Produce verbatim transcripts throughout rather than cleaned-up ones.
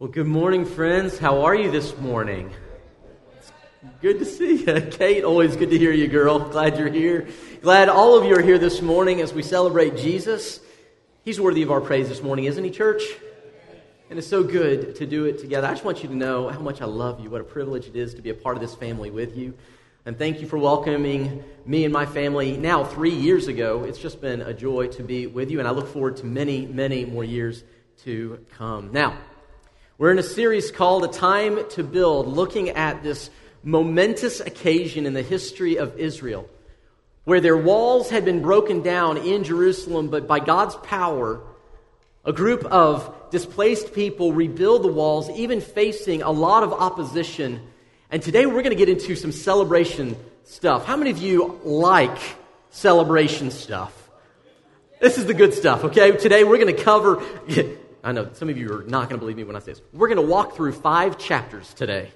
Well, good morning, friends. How are you this morning? It's good to see you, Kate. Always good to hear you, girl. Glad you're here. Glad all of you are here this morning as we celebrate Jesus. He's worthy of our praise this morning, isn't he, church? And it's so good to do it together. I just want you to know how much I love you, what a privilege it is to be a part of this family with you. And thank you for welcoming me and my family now three years ago. It's just been a joy to be with you, and I look forward to many, many more years to come. Now, we're in a series called A Time to Build, looking at this momentous occasion in the history of Israel, where their walls had been broken down in Jerusalem, but by God's power, a group of displaced people rebuild the walls, even facing a lot of opposition. And today we're going to get into some celebration stuff. How many of you like celebration stuff? This is the good stuff, okay? Today we're going to cover... I know, some of you are not going to believe me when I say this. We're going to walk through five chapters today.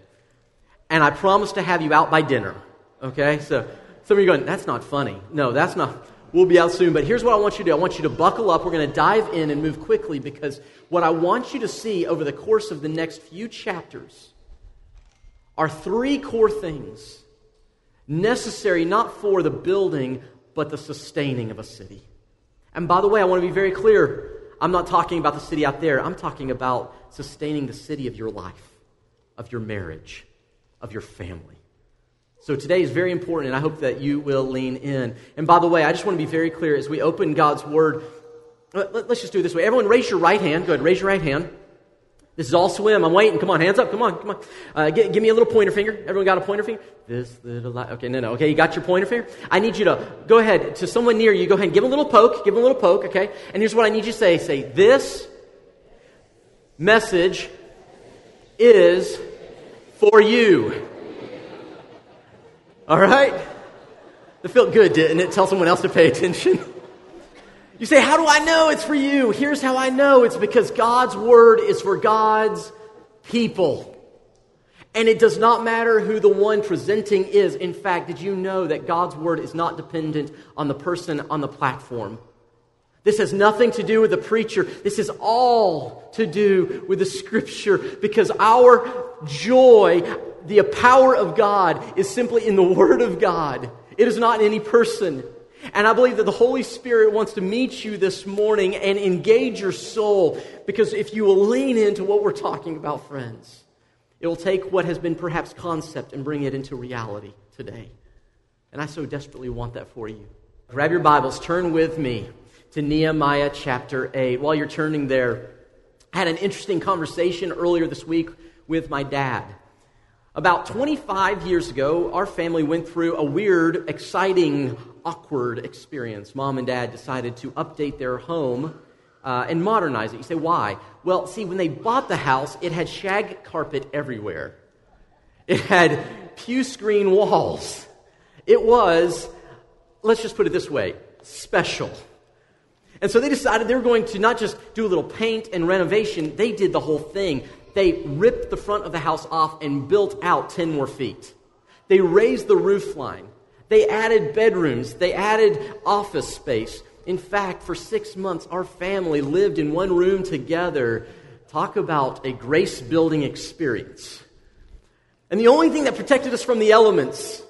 And I promise to have you out by dinner. Okay? So some of you are going, that's not funny. No, that's not. We'll be out soon. But here's what I want you to do. I want you to buckle up. We're going to dive in and move quickly, because what I want you to see over the course of the next few chapters are three core things necessary not for the building, but the sustaining of a city. And by the way, I want to be very clear. I'm not talking about the city out there. I'm talking about sustaining the city of your life, of your marriage, of your family. So today is very important, and I hope that you will lean in. And by the way, I just want to be very clear as we open God's Word. Let's just do it this way. Everyone, raise your right hand. Go ahead, raise your right hand. This is all swim. I'm waiting. Come on, hands up. Come on, come on. Uh, give, give me a little pointer finger. Everyone got a pointer finger? This little light. Okay, no, no. Okay, you got your pointer finger? I need you to go ahead to someone near you. Go ahead and give them a little poke. Give them a little poke, okay? And here's what I need you to say. Say, this message is for you. All right? It felt good, didn't it? Tell someone else to pay attention. You say, how do I know it's for you? Here's how I know. It's because God's word is for God's people. And it does not matter who the one presenting is. In fact, did you know that God's word is not dependent on the person on the platform? This has nothing to do with the preacher. This is all to do with the scripture, because our joy, the power of God, is simply in the word of God. It is not in any person. And I believe that the Holy Spirit wants to meet you this morning and engage your soul, because if you will lean into what we're talking about, friends, it will take what has been perhaps concept and bring it into reality today. And I so desperately want that for you. Grab your Bibles, turn with me to Nehemiah chapter eight. While you're turning there, I had an interesting conversation earlier this week with my dad. About twenty-five years ago, our family went through a weird, exciting, awkward experience. Mom and Dad decided to update their home uh, and modernize it. You say, why? Well, see, when they bought the house, it had shag carpet everywhere. It had pew screen walls. It was, let's just put it this way, special. And so they decided they were going to not just do a little paint and renovation, they did the whole thing. They ripped the front of the house off and built out ten more feet. They raised the roof line. They added bedrooms. They added office space. In fact, for six months, our family lived in one room together. Talk about a grace-building experience. And the only thing that protected us from the elements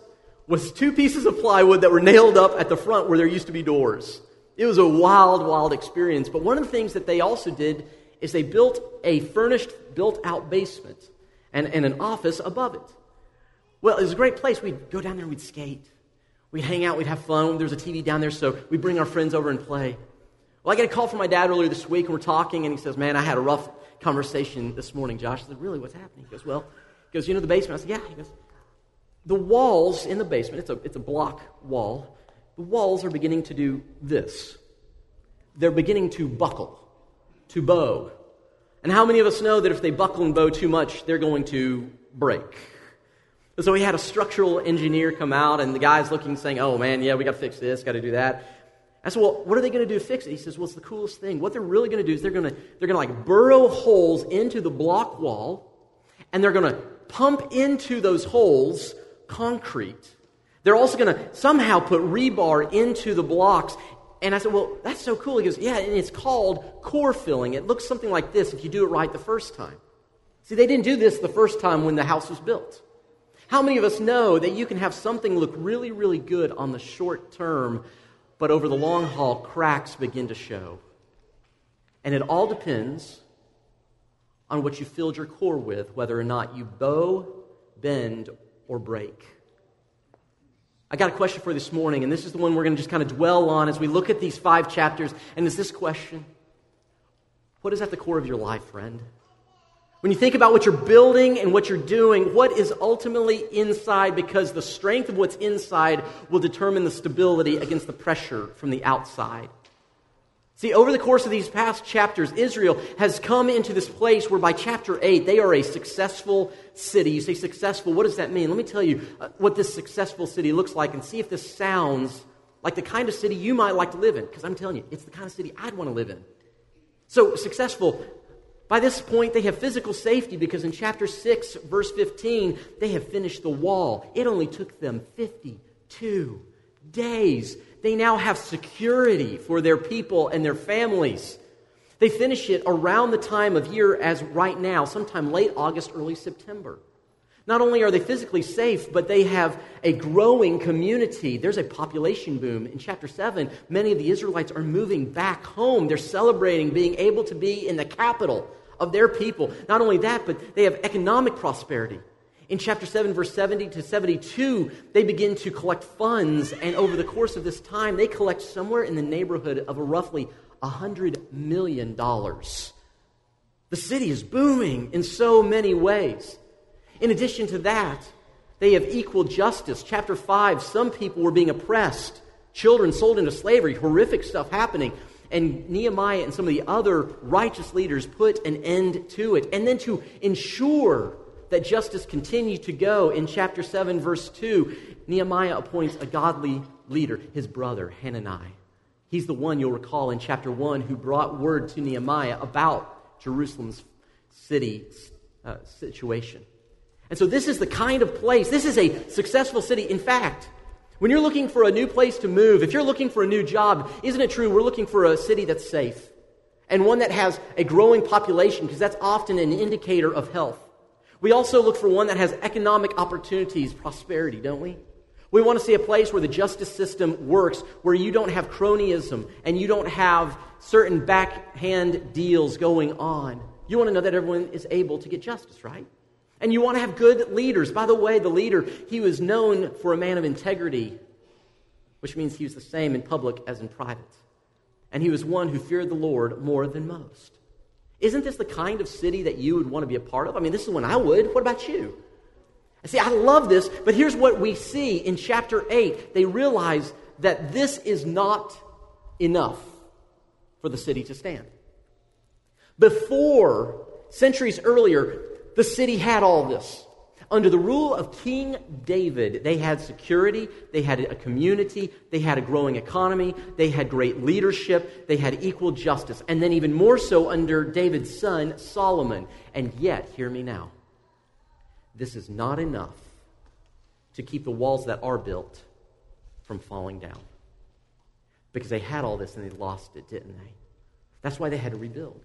was two pieces of plywood that were nailed up at the front where there used to be doors. It was a wild, wild experience. But one of the things that they also did is they built a furnished, built-out basement and, and an office above it. Well, it was a great place. We'd go down there and we'd skate. We'd hang out. We'd have fun. There was a T V down there, so we'd bring our friends over and play. Well, I got a call from my dad earlier this week, and we're talking, and he says, man, I had a rough conversation this morning, Josh. I said, really, what's happening? He goes, well, he goes, you know the basement? I said, yeah. He goes, the walls in the basement, it's a, it's a block wall, the walls are beginning to do this. They're beginning to buckle, to bow. And how many of us know that if they buckle and bow too much, they're going to break? So we had a structural engineer come out, and the guy's looking, saying, oh, man, yeah, we got to fix this, got to do that. I said, well, what are they going to do to fix it? He says, well, it's the coolest thing. What they're really going to do is they're going to they're going to like burrow holes into the block wall, and they're going to pump into those holes concrete. They're also going to somehow put rebar into the blocks. And I said, well, that's so cool. He goes, yeah, and it's called core filling. It looks something like this if you do it right the first time. See, they didn't do this the first time when the house was built. How many of us know that you can have something look really, really good on the short term, but over the long haul, cracks begin to show? And it all depends on what you filled your core with, whether or not you bow, bend, or break. I got a question for you this morning, and this is the one we're going to just kind of dwell on as we look at these five chapters, and it's this question. What is at the core of your life, friend? When you think about what you're building and what you're doing, what is ultimately inside? Because the strength of what's inside will determine the stability against the pressure from the outside. See, over the course of these past chapters, Israel has come into this place where by chapter eight, they are a successful city. You say successful, what does that mean? Let me tell you what this successful city looks like and see if this sounds like the kind of city you might like to live in. Because I'm telling you, it's the kind of city I'd want to live in. So successful. By this point, they have physical safety because in chapter six, verse fifteen, they have finished the wall. It only took them fifty-two days. They now have security for their people and their families. They finish it around the time of year as right now, sometime late August, early September. Not only are they physically safe, but they have a growing community. There's a population boom. In chapter seven, many of the Israelites are moving back home. They're celebrating being able to be in the capital of their people. Not only that, but they have economic prosperity. In chapter seven, verse seventy to seventy-two, they begin to collect funds. And over the course of this time, they collect somewhere in the neighborhood of a roughly one hundred million dollars. The city is booming in so many ways. In addition to that, they have equal justice. Chapter five, some people were being oppressed. Children sold into slavery, horrific stuff happening. And Nehemiah and some of the other righteous leaders put an end to it. And then to ensure that justice continued to go, in chapter seven, verse two, Nehemiah appoints a godly leader, his brother, Hanani. He's the one, you'll recall, in chapter one, who brought word to Nehemiah about Jerusalem's city uh, situation. And so this is the kind of place, this is a successful city. In fact, when you're looking for a new place to move, if you're looking for a new job, isn't it true we're looking for a city that's safe and one that has a growing population, because that's often an indicator of health. We also look for one that has economic opportunities, prosperity, don't we? We want to see a place where the justice system works, where you don't have cronyism and you don't have certain backhand deals going on. You want to know that everyone is able to get justice, right? And you want to have good leaders. By the way, the leader, he was known for a man of integrity, which means he was the same in public as in private. And he was one who feared the Lord more than most. Isn't this the kind of city that you would want to be a part of? I mean, this is one I would. What about you? See, I love this, but here's what we see in chapter eight. They realize that this is not enough for the city to stand. Before, centuries earlier, the city had all this. Under the rule of King David, they had security, they had a community, they had a growing economy, they had great leadership, they had equal justice, and then even more so under David's son, Solomon. And yet, hear me now, this is not enough to keep the walls that are built from falling down. Because they had all this and they lost it, didn't they? That's why they had to rebuild.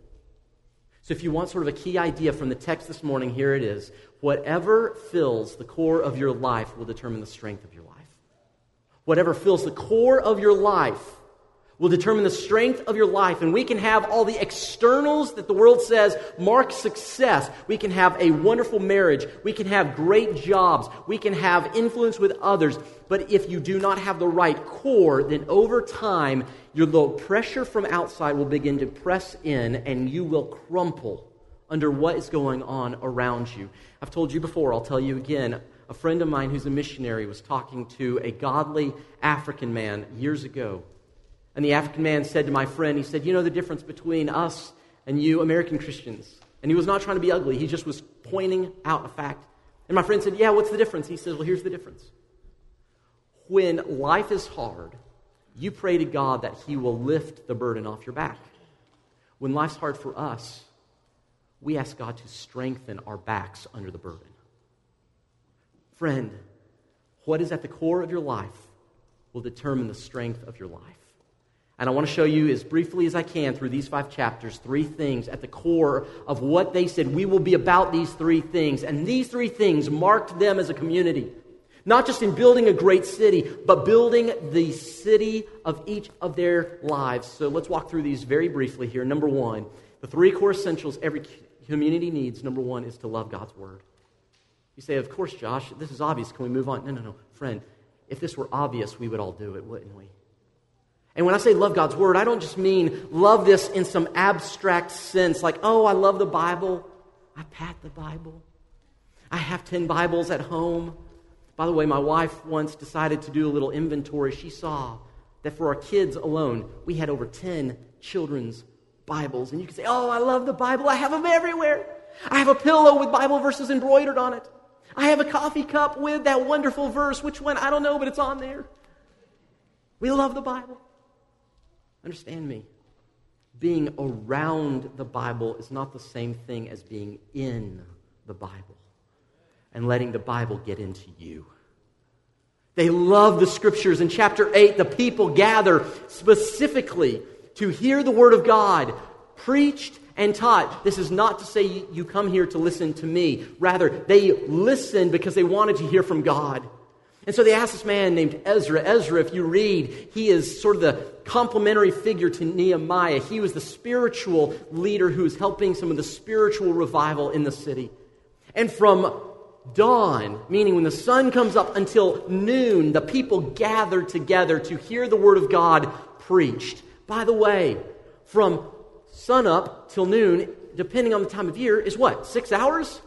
So if you want sort of a key idea from the text this morning, here it is. Whatever fills the core of your life will determine the strength of your life. Whatever fills the core of your life will determine the strength of your life. And we can have all the externals that the world says mark success. We can have a wonderful marriage. We can have great jobs. We can have influence with others. But if you do not have the right core, then over time, your little pressure from outside will begin to press in and you will crumple under what is going on around you. I've told you before, I'll tell you again. A friend of mine who's a missionary was talking to a godly African man years ago. And the African man said to my friend, he said, you know the difference between us and you American Christians? And he was not trying to be ugly. He just was pointing out a fact. And my friend said, yeah, what's the difference? He says, well, here's the difference. When life is hard, you pray to God that he will lift the burden off your back. When life's hard for us, we ask God to strengthen our backs under the burden. Friend, what is at the core of your life will determine the strength of your life. And I want to show you as briefly as I can through these five chapters, three things at the core of what they said. We will be about these three things. And these three things marked them as a community. Not just in building a great city, but building the city of each of their lives. So let's walk through these very briefly here. Number one, the three core essentials every community needs, number one, is to love God's word. You say, of course, Josh, this is obvious. Can we move on? No, no, no. Friend, if this were obvious, we would all do it, wouldn't we? And when I say love God's word, I don't just mean love this in some abstract sense, like, oh, I love the Bible. I pat the Bible. I have ten Bibles at home. By the way, my wife once decided to do a little inventory. She saw that for our kids alone, we had over ten children's Bibles. And you can say, oh, I love the Bible. I have them everywhere. I have a pillow with Bible verses embroidered on it. I have a coffee cup with that wonderful verse. Which one? I don't know, but it's on there. We love the Bible. Understand me. Being around the Bible is not the same thing as being in the Bible and letting the Bible get into you. They love the Scriptures. In chapter eight, the people gather specifically to hear the Word of God preached and taught. This is not to say you come here to listen to me. Rather, they listened because they wanted to hear from God. And so they asked this man named Ezra. Ezra, if you read, he is sort of the complementary figure to Nehemiah. He was the spiritual leader who was helping some of the spiritual revival in the city. And from dawn, meaning when the sun comes up until noon, the people gathered together to hear the word of God preached. By the way, from sunup till noon, depending on the time of year, is what? Six hours?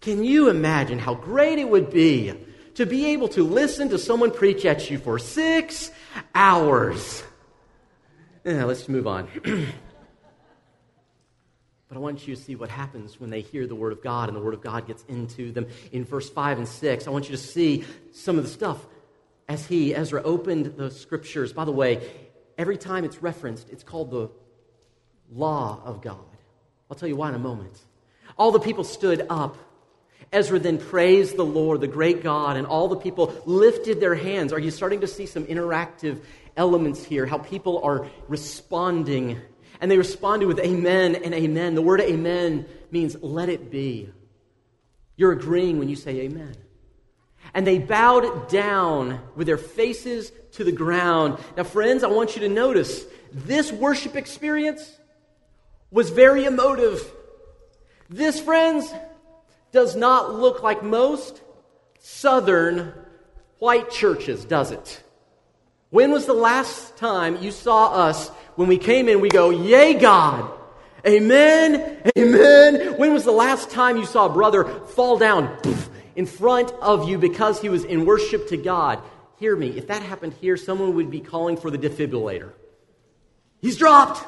Can you imagine how great it would be to be able to listen to someone preach at you for six hours? Yeah, let's move on. But I want you to see what happens when they hear the Word of God and the Word of God gets into them. In verse five and six, I want you to see some of the stuff as he, Ezra, opened the Scriptures. By the way, every time it's referenced, it's called the law of God. I'll tell you why in a moment. All the people stood up. Ezra then praised the Lord, the great God, and all the people lifted their hands. Are you starting to see some interactive elements here, how people are responding? And they responded with amen and amen. The word amen means let it be. You're agreeing when you say amen. And they bowed down with their faces to the ground. Now, friends, I want you to notice this worship experience was very emotive. This, friends, does not look like most southern white churches, does it? When was the last time you saw us? When we came in, we go, yay, God. Amen. Amen. When was the last time you saw a brother fall down poof, in front of you because he was in worship to God? Hear me. If that happened here, someone would be calling for the defibrillator. He's dropped.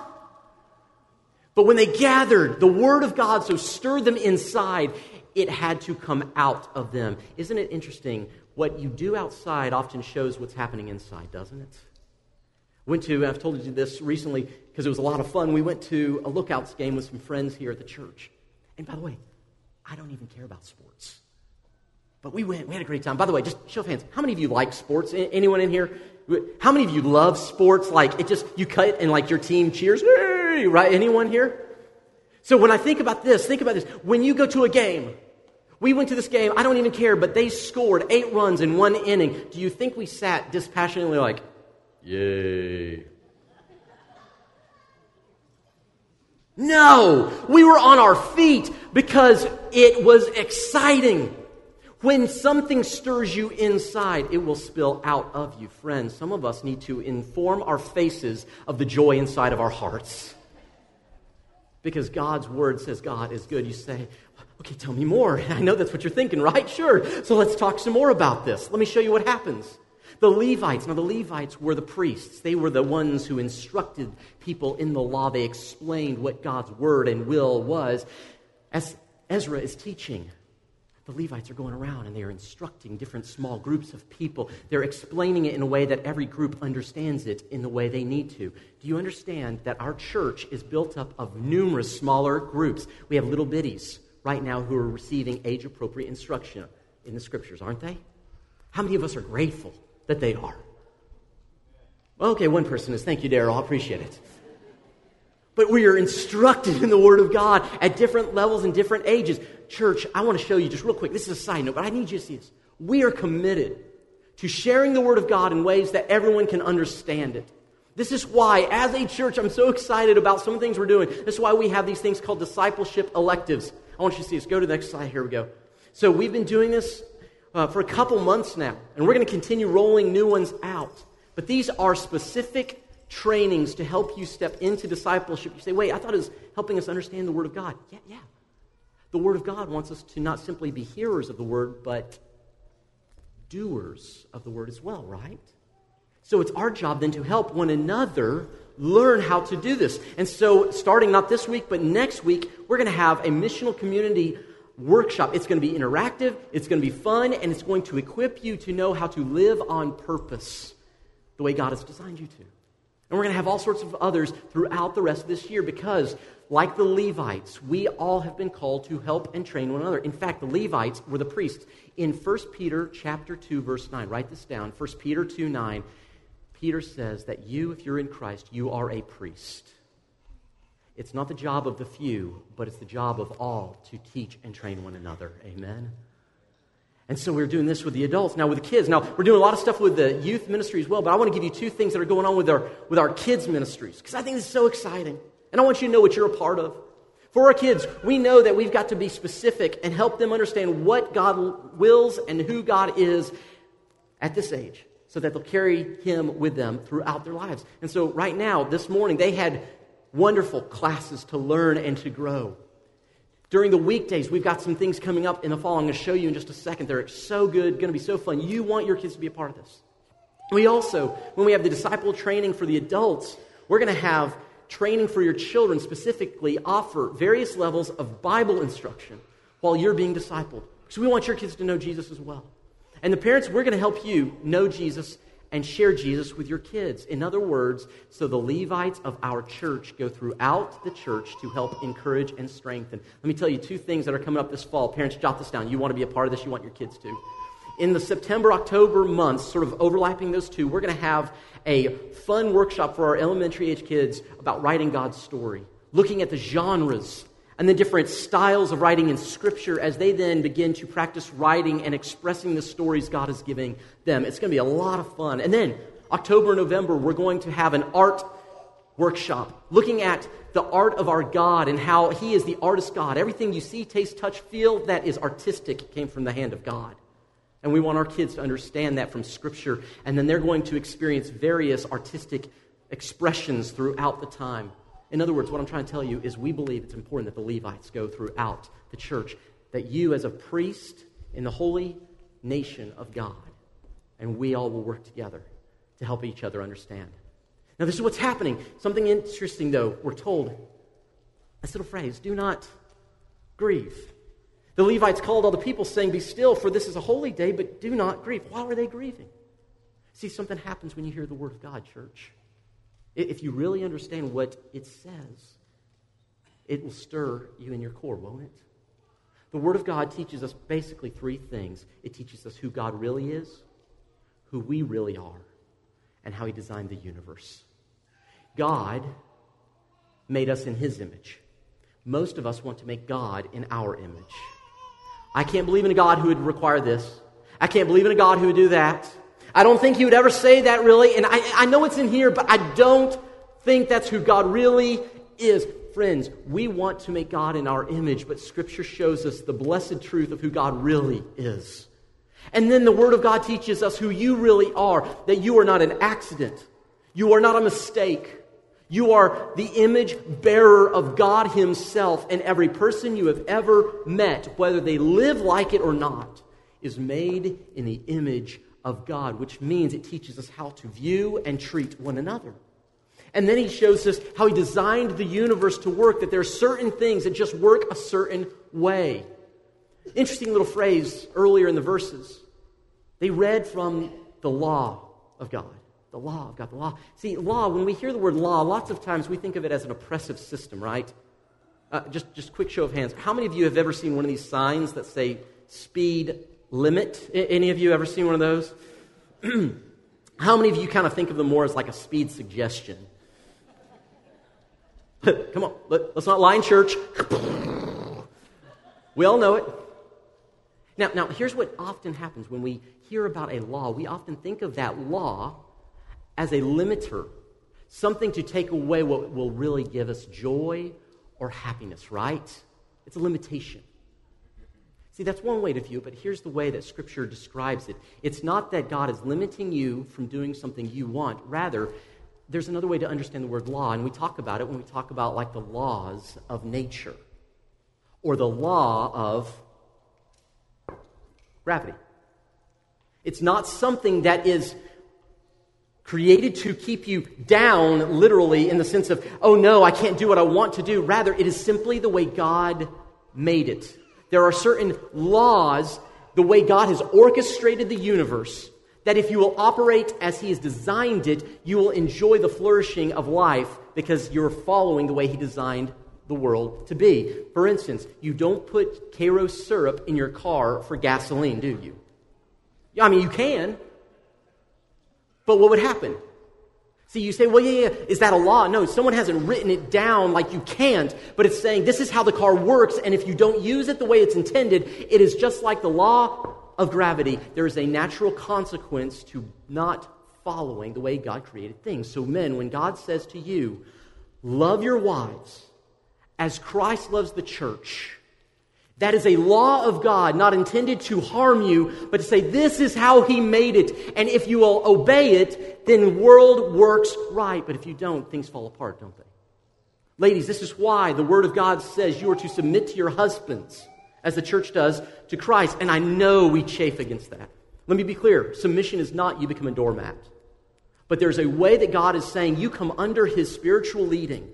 But when they gathered, the Word of God so stirred them inside, it had to come out of them. Isn't it interesting? What you do outside often shows what's happening inside, doesn't it? Went to, and I've told you this recently because it was a lot of fun, we went to a Lookouts game with some friends here at the church. And by the way, I don't even care about sports. But we went, we had a great time. By the way, just show of hands, how many of you like sports? Anyone in here? How many of you love sports? Like, it just, you cut and like your team cheers, hey, right? Anyone here? So when I think about this, think about this. When you go to a game, we went to this game, I don't even care, but they scored eight runs in one inning. Do you think we sat dispassionately like, yay? No, we were on our feet because it was exciting. When something stirs you inside, it will spill out of you. Friends, some of us need to inform our faces of the joy inside of our hearts. Because God's word says God is good. You say, okay, tell me more. I know that's what you're thinking, right? Sure. So let's talk some more about this. Let me show you what happens. The Levites, now the Levites were the priests. They were the ones who instructed people in the law. They explained what God's word and will was. As Ezra is teaching, the Levites are going around and they are instructing different small groups of people. They're explaining it in a way that every group understands it in the way they need to. Do you understand that our church is built up of numerous smaller groups? We have little bitties right now who are receiving age-appropriate instruction in the Scriptures, aren't they? How many of us are grateful that they are? Well, okay, one person is. Thank you, Daryl. I appreciate it. But we are instructed in the Word of God at different levels and different ages. Church, I want to show you just real quick. This is a side note, but I need you to see this. We are committed to sharing the Word of God in ways that everyone can understand it. This is why, as a church, I'm so excited about some of the things we're doing. This is why we have these things called discipleship electives. I want you to see this. Go to the next slide. Here we go. So we've been doing this uh, for a couple months now, and we're going to continue rolling new ones out. But these are specific trainings to help you step into discipleship. You say, wait, I thought it was helping us understand the Word of God. Yeah, yeah. The Word of God wants us to not simply be hearers of the Word, but doers of the Word as well, right? So it's our job then to help one another learn how to do this. And so starting not this week, but next week, we're going to have a missional community workshop. It's going to be interactive, it's going to be fun, and it's going to equip you to know how to live on purpose the way God has designed you to. And we're going to have all sorts of others throughout the rest of this year because, like the Levites, we all have been called to help and train one another. In fact, the Levites were the priests. In First Peter chapter two, verse nine, write this down, First Peter two, nine, Peter says that you, if you're in Christ, you are a priest. It's not the job of the few, but it's the job of all to teach and train one another. Amen? And so we're doing this with the adults, now with the kids. Now, we're doing a lot of stuff with the youth ministry as well, but I want to give you two things that are going on with our with our kids' ministries, because I think this is so exciting. And I want you to know what you're a part of. For our kids, we know that we've got to be specific and help them understand what God wills and who God is at this age, so that they'll carry Him with them throughout their lives. And so right now, this morning, they had wonderful classes to learn and to grow. During the weekdays, we've got some things coming up in the fall. I'm going to show you in just a second. They're so good, going to be so fun. You want your kids to be a part of this. We also, when we have the disciple training for the adults, we're going to have training for your children, specifically offer various levels of Bible instruction while you're being discipled. So we want your kids to know Jesus as well. And the parents, we're going to help you know Jesus and share Jesus with your kids. In other words, so the Levites of our church go throughout the church to help encourage and strengthen. Let me tell you two things that are coming up this fall. Parents, jot this down. You want to be a part of this. You want your kids to. In the September-October months, sort of overlapping those two, we're going to have a fun workshop for our elementary-age kids about writing God's story, looking at the genres and the different styles of writing in Scripture as they then begin to practice writing and expressing the stories God is giving them. It's going to be a lot of fun. And then October, November, we're going to have an art workshop looking at the art of our God and how He is the artist God. Everything you see, taste, touch, feel, that is artistic, came from the hand of God. And we want our kids to understand that from Scripture. And then they're going to experience various artistic expressions throughout the time. In other words, what I'm trying to tell you is we believe it's important that the Levites go throughout the church, that you as a priest in the holy nation of God, and we all will work together to help each other understand. Now, this is what's happening. Something interesting, though, we're told. This little phrase, do not grieve. The Levites called all the people, saying, be still, for this is a holy day, but do not grieve. Why were they grieving? See, something happens when you hear the Word of God, church. If you really understand what it says, it will stir you in your core, won't it? The Word of God teaches us basically three things. It teaches us who God really is, who we really are, and how He designed the universe. God made us in His image. Most of us want to make God in our image. I can't believe in a God who would require this. I can't believe in a God who would do that. I don't think He would ever say that, really. And I, I know it's in here, but I don't think that's who God really is. Friends, we want to make God in our image, but Scripture shows us the blessed truth of who God really is. And then the Word of God teaches us who you really are, that you are not an accident. You are not a mistake. You are the image bearer of God Himself, and every person you have ever met, whether they live like it or not, is made in the image of God. Of God, which means it teaches us how to view and treat one another. And then He shows us how He designed the universe to work, that there are certain things that just work a certain way. Interesting little phrase earlier in the verses. They read from the law of God. The law of God, the law. See, law, when we hear the word law, lots of times we think of it as an oppressive system, right? Uh, just, just quick show of hands. How many of you have ever seen one of these signs that say speed limit? Any of you ever seen one of those? How many of you kind of think of them more as like a speed suggestion? Come on, let, let's not lie in church. We all know it. Now, now, here's what often happens when we hear about a law. We often think of that law as a limiter, something to take away what will really give us joy or happiness, right? It's a limitation. See, that's one way to view it, but here's the way that Scripture describes it. It's not that God is limiting you from doing something you want. Rather, there's another way to understand the word law, and we talk about it when we talk about like the laws of nature or the law of gravity. It's not something that is created to keep you down, literally, in the sense of, oh no, I can't do what I want to do. Rather, it is simply the way God made it. There are certain laws, the way God has orchestrated the universe, that if you will operate as He has designed it, you will enjoy the flourishing of life because you're following the way He designed the world to be. For instance, you don't put Karo syrup in your car for gasoline, do you? I mean, you can. But what would happen? See, you say, well, yeah, yeah, is that a law? No, someone hasn't written it down like you can't, but it's saying this is how the car works, and if you don't use it the way it's intended, it is just like the law of gravity. There is a natural consequence to not following the way God created things. So men, when God says to you, love your wives as Christ loves the church, that is a law of God, not intended to harm you, but to say this is how He made it. And if you will obey it, then the world works right. But if you don't, things fall apart, don't they? Ladies, this is why the Word of God says you are to submit to your husbands, as the church does, to Christ. And I know we chafe against that. Let me be clear. Submission is not you become a doormat. But there's a way that God is saying you come under His spiritual leading,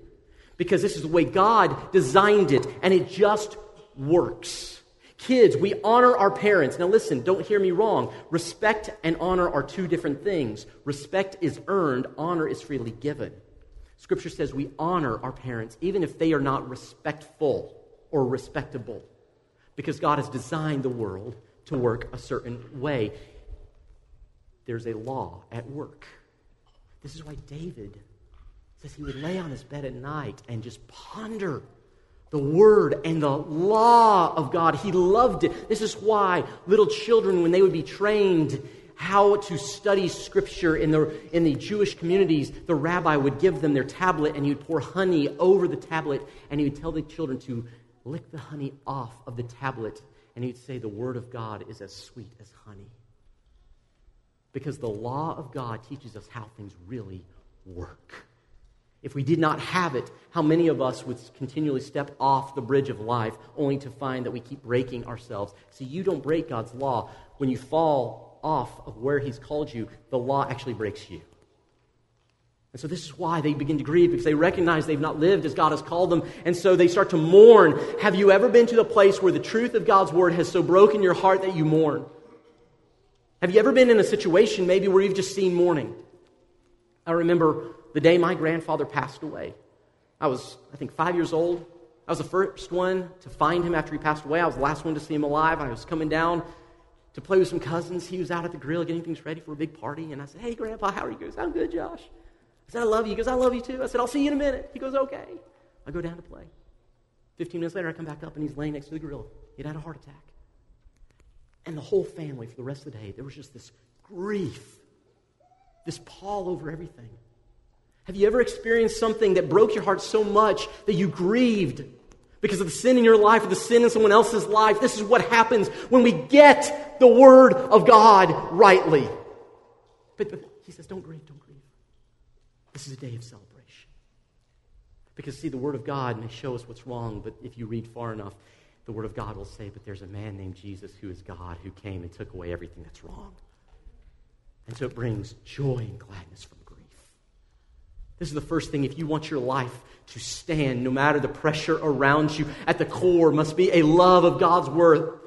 because this is the way God designed it, and it just works. Kids, we honor our parents. Now listen, don't hear me wrong. Respect and honor are two different things. Respect is earned, honor is freely given. Scripture says we honor our parents even if they are not respectful or respectable, because God has designed the world to work a certain way. There's a law at work. This is why David says he would lay on his bed at night and just ponder the Word and the law of God. He loved it. This is why little children, when they would be trained how to study Scripture in the in the Jewish communities, the rabbi would give them their tablet and he'd pour honey over the tablet, and he would tell the children to lick the honey off of the tablet, and he'd say, the Word of God is as sweet as honey. Because the law of God teaches us how things really work. If we did not have it, how many of us would continually step off the bridge of life only to find that we keep breaking ourselves? See, you don't break God's law. When you fall off of where He's called you, the law actually breaks you. And so this is why they begin to grieve, because they recognize they've not lived as God has called them. And so they start to mourn. Have you ever been to the place where the truth of God's Word has so broken your heart that you mourn? Have you ever been in a situation maybe where you've just seen mourning? I remember the day my grandfather passed away. I was, I think, five years old. I was the first one to find him after he passed away. I was the last one to see him alive. I was coming down to play with some cousins. He was out at the grill getting things ready for a big party. And I said, hey, Grandpa, how are you? He goes, I'm good, Josh. I said, I love you. He goes, I love you too. I said, I'll see you in a minute. He goes, okay. I go down to play. Fifteen minutes later, I come back up, and he's laying next to the grill. He'd had a heart attack. And the whole family, for the rest of the day, there was just this grief, this pall over everything. Have you ever experienced something that broke your heart so much that you grieved because of the sin in your life or the sin in someone else's life? This is what happens when we get the Word of God rightly. But, but He says, don't grieve, don't grieve. This is a day of celebration. Because see, the Word of God may show us what's wrong, but if you read far enough, the Word of God will say, but there's a man named Jesus who is God, who came and took away everything that's wrong. And so it brings joy and gladness from God. This is the first thing. If you want your life to stand, no matter the pressure around you, at the core must be a love of God's Word,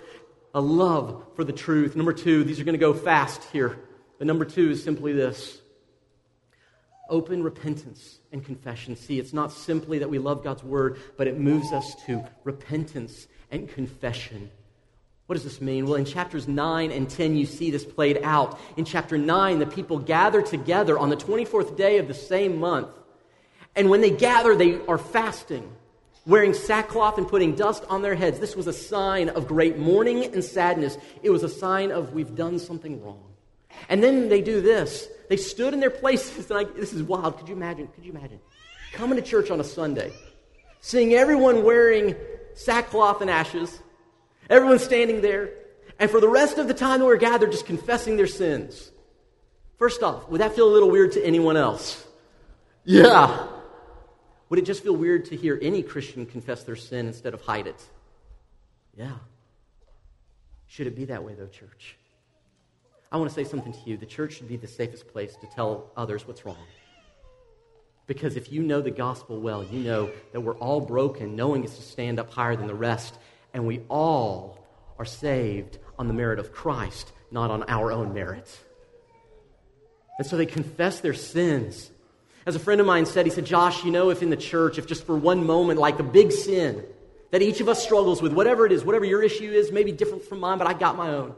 a love for the truth. Number two, these are going to go fast here. But number two is simply this: open repentance and confession. See, it's not simply that we love God's Word, but it moves us to repentance and confession. What does this mean? Well, in chapters nine and ten, you see this played out. In chapter nine, the people gather together on the twenty-fourth day of the same month. And when they gather, they are fasting, wearing sackcloth and putting dust on their heads. This was a sign of great mourning and sadness. It was a sign of we've done something wrong. And then they do this. They stood in their places. And I, this is wild. Could you imagine? Could you imagine? Coming to church on a Sunday, seeing everyone wearing sackcloth and ashes, everyone's standing there, and for the rest of the time that we're gathered, just confessing their sins. First off, would that feel a little weird to anyone else? Yeah. Would it just feel weird to hear any Christian confess their sin instead of hide it? Yeah. Should it be that way, though, church? I want to say something to you. The church should be the safest place to tell others what's wrong. Because if you know the gospel well, you know that we're all broken, knowing it's to stand up higher than the rest. And we all are saved on the merit of Christ, not on our own merit. And so they confess their sins. As a friend of mine said, he said, Josh, you know, if in the church, if just for one moment, like a big sin that each of us struggles with, whatever it is, whatever your issue is, maybe different from mine, but I got my own.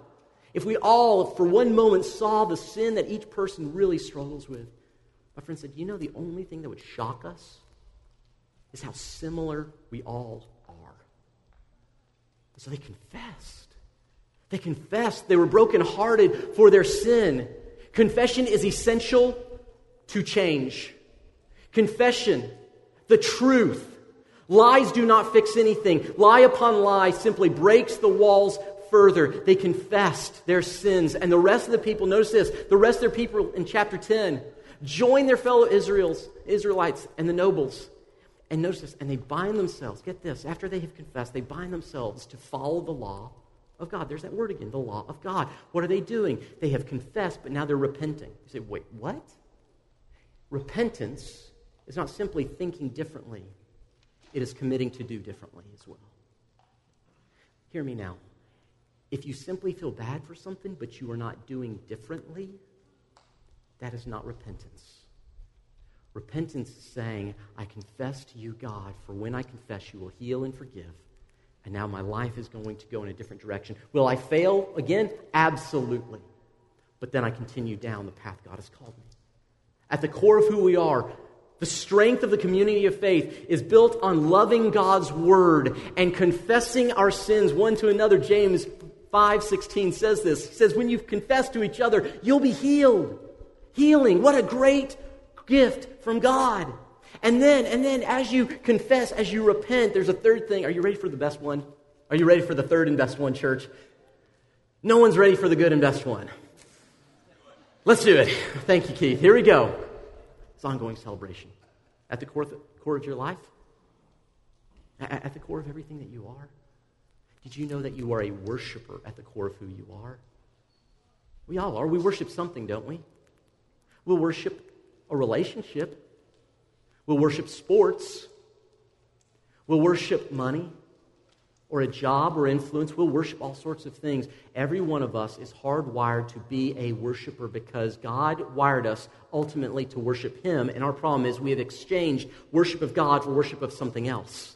If we all, for one moment, saw the sin that each person really struggles with, my friend said, you know, the only thing that would shock us is how similar we all are. So they confessed. They confessed. They were brokenhearted for their sin. Confession is essential to change. Confession, the truth. Lies do not fix anything. Lie upon lie simply breaks the walls further. They confessed their sins. And the rest of the people, notice this, the rest of their people in chapter ten join their fellow Israels, Israelites and the nobles. And notice this, and they bind themselves, get this, after they have confessed, they bind themselves to follow the law of God. There's that word again, the law of God. What are they doing? They have confessed, but now they're repenting. You say, wait, what? Repentance is not simply thinking differently. It is committing to do differently as well. Hear me now. If you simply feel bad for something, but you are not doing differently, that is not repentance. Repentance is saying, I confess to you, God, for when I confess, you will heal and forgive. And now my life is going to go in a different direction. Will I fail again? Absolutely. But then I continue down the path God has called me. At the core of who we are, the strength of the community of faith is built on loving God's word and confessing our sins one to another. James five sixteen says this. He says, when you confess to each other, you'll be healed. Healing, what a great gift from God. And then, and then as you confess, as you repent, there's a third thing. Are you ready for the best one? Are you ready for the third and best one, church? No one's ready for the good and best one. Let's do it. Thank you, Keith. Here we go. It's ongoing celebration. At the core, core of your life, at the core of everything that you are, did you know that you are a worshiper at the core of who you are? We all are. We worship something, don't we? We'll worship a relationship. We'll worship sports. We'll worship money or a job or influence. We'll worship all sorts of things. Every one of us is hardwired to be a worshiper because God wired us ultimately to worship Him. And our problem is we have exchanged worship of God for worship of something else.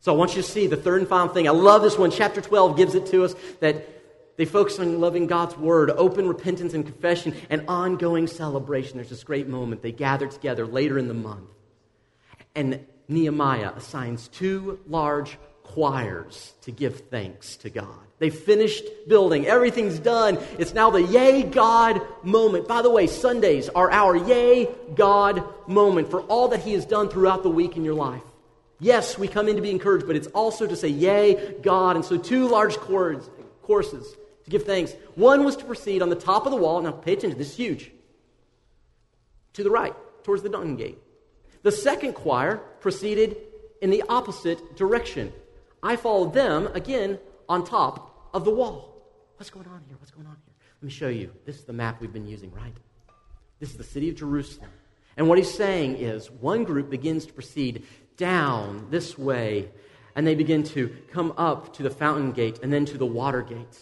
So I want you to see the third and final thing. I love this one. Chapter twelve gives it to us that they focus on loving God's word, open repentance and confession, and ongoing celebration. There's this great moment. They gather together later in the month. And Nehemiah assigns two large choirs to give thanks to God. They finished building. Everything's done. It's now the yay God moment. By the way, Sundays are our yay God moment for all that He has done throughout the week in your life. Yes, we come in to be encouraged, but it's also to say yay God. And so two large choirs, courses, to give thanks. One was to proceed on the top of the wall. Now pay attention, this is huge. To the right, towards the Dung Gate. The second choir proceeded in the opposite direction. I followed them, again, on top of the wall. What's going on here? What's going on here? Let me show you. This is the map we've been using, right? This is the city of Jerusalem. And what he's saying is one group begins to proceed down this way, and they begin to come up to the fountain gate and then to the water gate.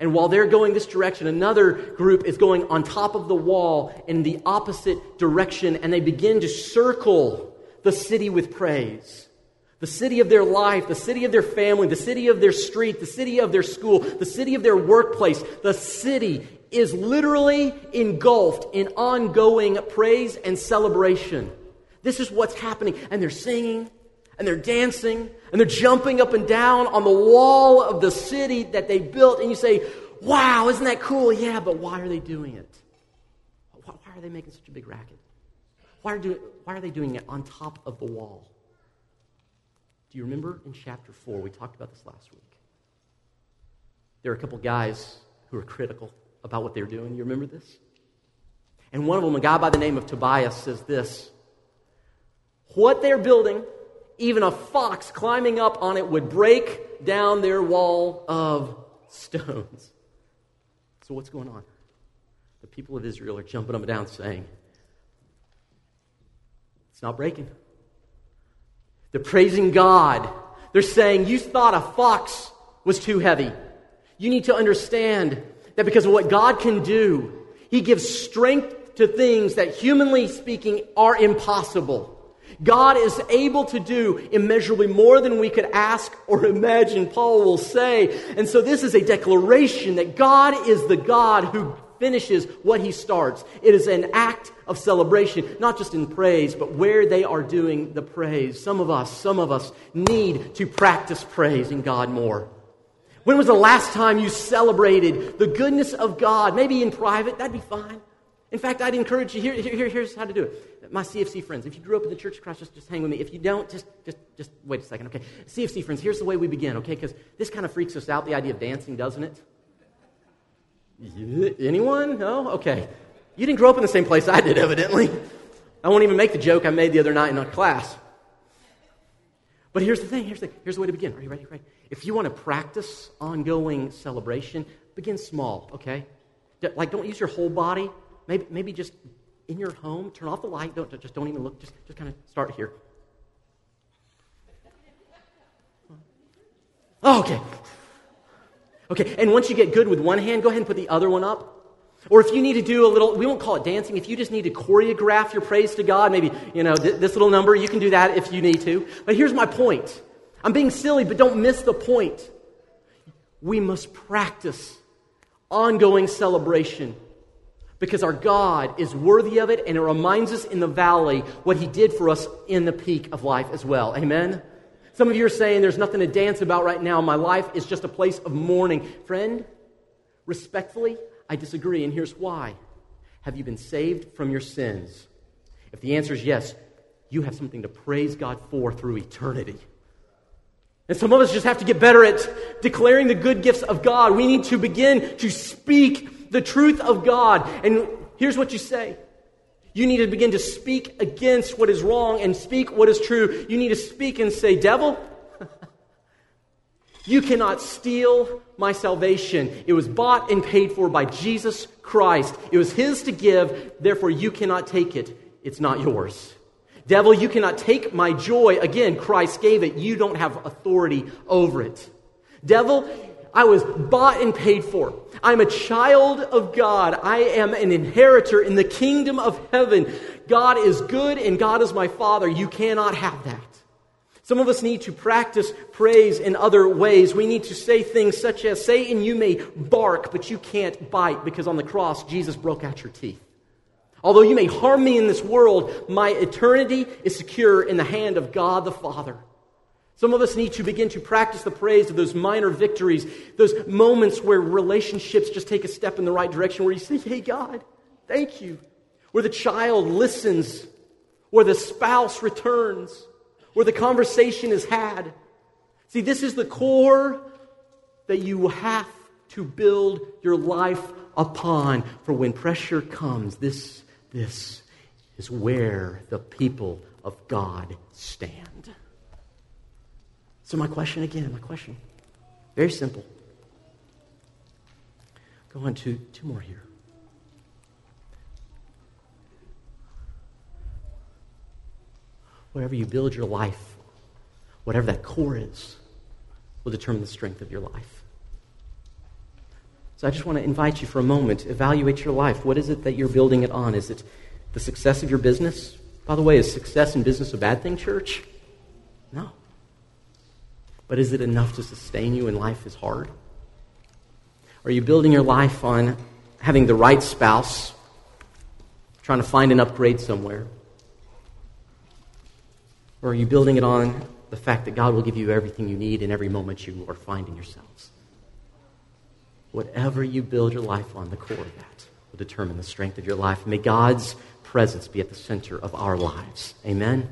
And while they're going this direction, another group is going on top of the wall in the opposite direction, and they begin to circle the city with praise. The city of their life, the city of their family, the city of their street, the city of their school, the city of their workplace. The city is literally engulfed in ongoing praise and celebration. This is what's happening. And they're singing, and they're dancing, and they're jumping up and down on the wall of the city that they built. And you say, wow, isn't that cool? Yeah, but why are they doing it? Why are they making such a big racket? Why are, do, why are they doing it on top of the wall? Do you remember in chapter four, we talked about this last week. There are a couple guys who are critical about what they're doing. You remember this? And one of them, a guy by the name of Tobias, says this: what they're building, even a fox climbing up on it would break down their wall of stones. So what's going on? The people of Israel are jumping up and down saying, it's not breaking. They're praising God. They're saying, you thought a fox was too heavy. You need to understand that because of what God can do, He gives strength to things that humanly speaking are impossible. God is able to do immeasurably more than we could ask or imagine, Paul will say. And so this is a declaration that God is the God who finishes what He starts. It is an act of celebration, not just in praise, but where they are doing the praise. Some of us, some of us need to practice praising God more. When was the last time you celebrated the goodness of God? Maybe in private, that'd be fine. In fact, I'd encourage you, here, here, here's how to do it. My C F C friends, if you grew up in the Church of Christ, just, just hang with me. If you don't, just, just, just wait a second, okay? C F C friends, here's the way we begin, okay? Because this kind of freaks us out, the idea of dancing, doesn't it? Anyone? No? Okay. You didn't grow up in the same place I did, evidently. I won't even make the joke I made the other night in a class. But here's the thing, here's the, here's the way to begin. Are you ready? Right? If you want to practice ongoing celebration, begin small, okay? Like, don't use your whole body. Maybe maybe just in your home, turn off the light. Don't just don't even look. Just just kind of start here. Oh, okay. Okay, and once you get good with one hand, go ahead and put the other one up. Or if you need to do a little, we won't call it dancing, if you just need to choreograph your praise to God, maybe, you know, th- this little number, you can do that if you need to. But here's my point. I'm being silly, but don't miss the point. We must practice ongoing celebration because our God is worthy of it, and it reminds us in the valley what He did for us in the peak of life as well. Amen? Some of you are saying there's nothing to dance about right now. My life is just a place of mourning. Friend, respectfully, I disagree, and here's why. Have you been saved from your sins? If the answer is yes, you have something to praise God for through eternity. And some of us just have to get better at declaring the good gifts of God. We need to begin to speak the truth of God. And here's what you say. You need to begin to speak against what is wrong and speak what is true. You need to speak and say, devil, you cannot steal my salvation. It was bought and paid for by Jesus Christ. It was His to give, therefore you cannot take it. It's not yours. Devil, you cannot take my joy. Again, Christ gave it. You don't have authority over it. Devil, I was bought and paid for. I'm a child of God. I am an inheritor in the kingdom of heaven. God is good and God is my Father. You cannot have that. Some of us need to practice praise in other ways. We need to say things such as, Satan, you may bark, but you can't bite, because on the cross, Jesus broke out your teeth. Although you may harm me in this world, my eternity is secure in the hand of God the Father. Some of us need to begin to practice the praise of those minor victories, those moments where relationships just take a step in the right direction, where you say, hey, God, thank you. Where the child listens, where the spouse returns, where the conversation is had. See, this is the core that you have to build your life upon. For when pressure comes, this, this is where the people of God stand. So my question again, my question, very simple. Go on to two more here. Wherever you build your life, whatever that core is, will determine the strength of your life. So I just want to invite you for a moment, evaluate your life. What is it that you're building it on? Is it the success of your business? By the way, is success in business a bad thing, church? No. But is it enough to sustain you when life is hard? Are you building your life on having the right spouse, trying to find an upgrade somewhere? Or are you building it on the fact that God will give you everything you need in every moment you are finding yourselves? Whatever you build your life on, the core of that will determine the strength of your life. May God's presence be at the center of our lives. Amen.